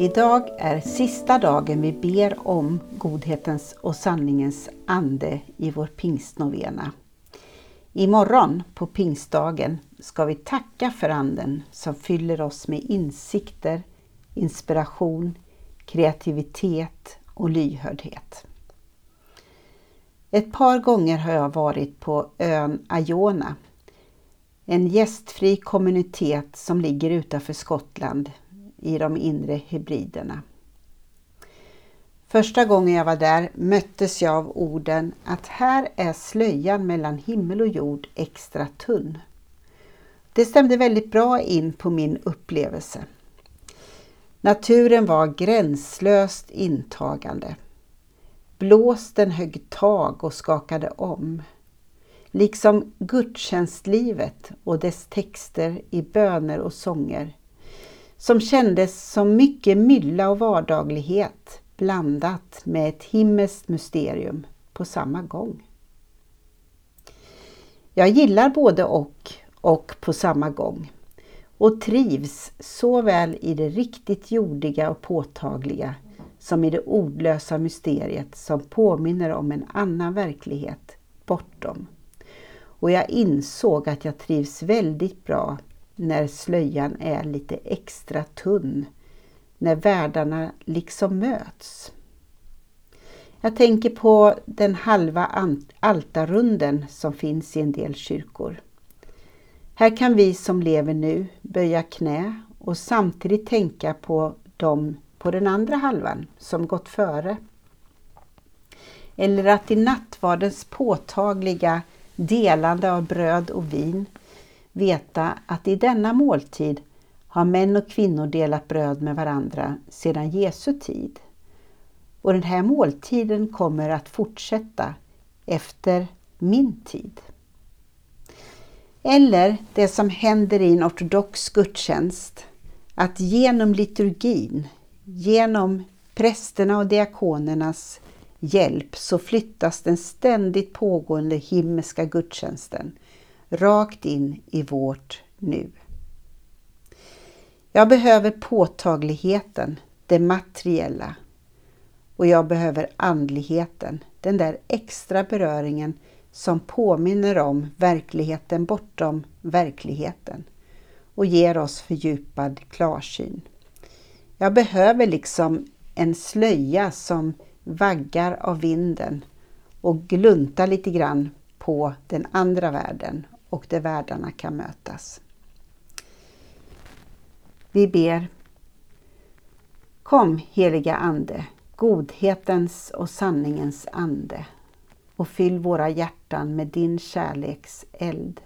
Idag är sista dagen vi ber om godhetens och sanningens ande i vår pingstnovena. Imorgon på pingstdagen ska vi tacka för anden som fyller oss med insikter, inspiration, kreativitet och lyhördhet. Ett par gånger har jag varit på ön Iona, en gästfri kommunitet som ligger utanför Skottland i de inre Hebriderna. Första gången jag var där möttes jag av orden att här är slöjan mellan himmel och jord extra tunn. Det stämde väldigt bra in på min upplevelse. Naturen var gränslöst intagande. Blåsten högg tag och skakade om. Liksom gudstjänstlivet och dess texter i böner och sånger. Som kändes som mycket mylla och vardaglighet blandat med ett himmelskt mysterium på samma gång. Jag gillar både och på samma gång. Och trivs såväl i det riktigt jordiga och påtagliga som i det ordlösa mysteriet som påminner om en annan verklighet bortom. Och jag insåg att jag trivs väldigt bra när slöjan är lite extra tunn, när världarna liksom möts. Jag tänker på den halva altarrunden som finns i en del kyrkor. Här kan vi som lever nu böja knä och samtidigt tänka på dem på den andra halvan som gått före. Eller att i nattvardens påtagliga delande av bröd och vin veta att i denna måltid har män och kvinnor delat bröd med varandra sedan Jesu tid. Och den här måltiden kommer att fortsätta efter min tid. Eller det som händer i en ortodox gudstjänst, att genom liturgin, genom prästerna och diakonernas hjälp så flyttas den ständigt pågående himmelska gudstjänsten rakt in i vårt nu. Jag behöver påtagligheten, det materiella, och jag behöver andligheten, den där extra beröringen som påminner om verkligheten bortom verkligheten och ger oss fördjupad klarsyn. Jag behöver liksom en slöja som vaggar av vinden och gluntar lite grann på den andra världen och där världarna kan mötas. Vi ber: kom heliga ande, godhetens och sanningens ande, och fyll våra hjärtan med din kärleks eld.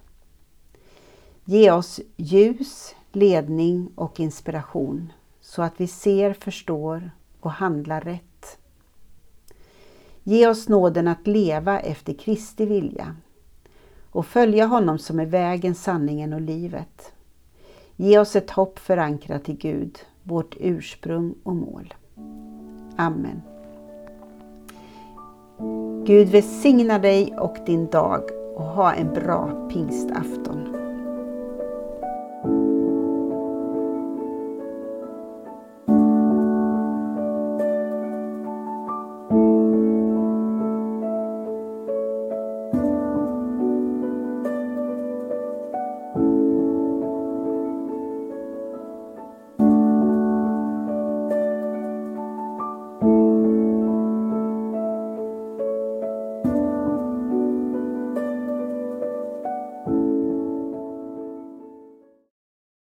Ge oss ljus, ledning och inspiration så att vi ser, förstår och handlar rätt. Ge oss nåden att leva efter Kristi vilja och följa honom som är vägen, sanningen och livet. Ge oss ett hopp förankrat i Gud, vårt ursprung och mål. Amen. Gud välsigna dig och din dag och ha en bra pingstafton.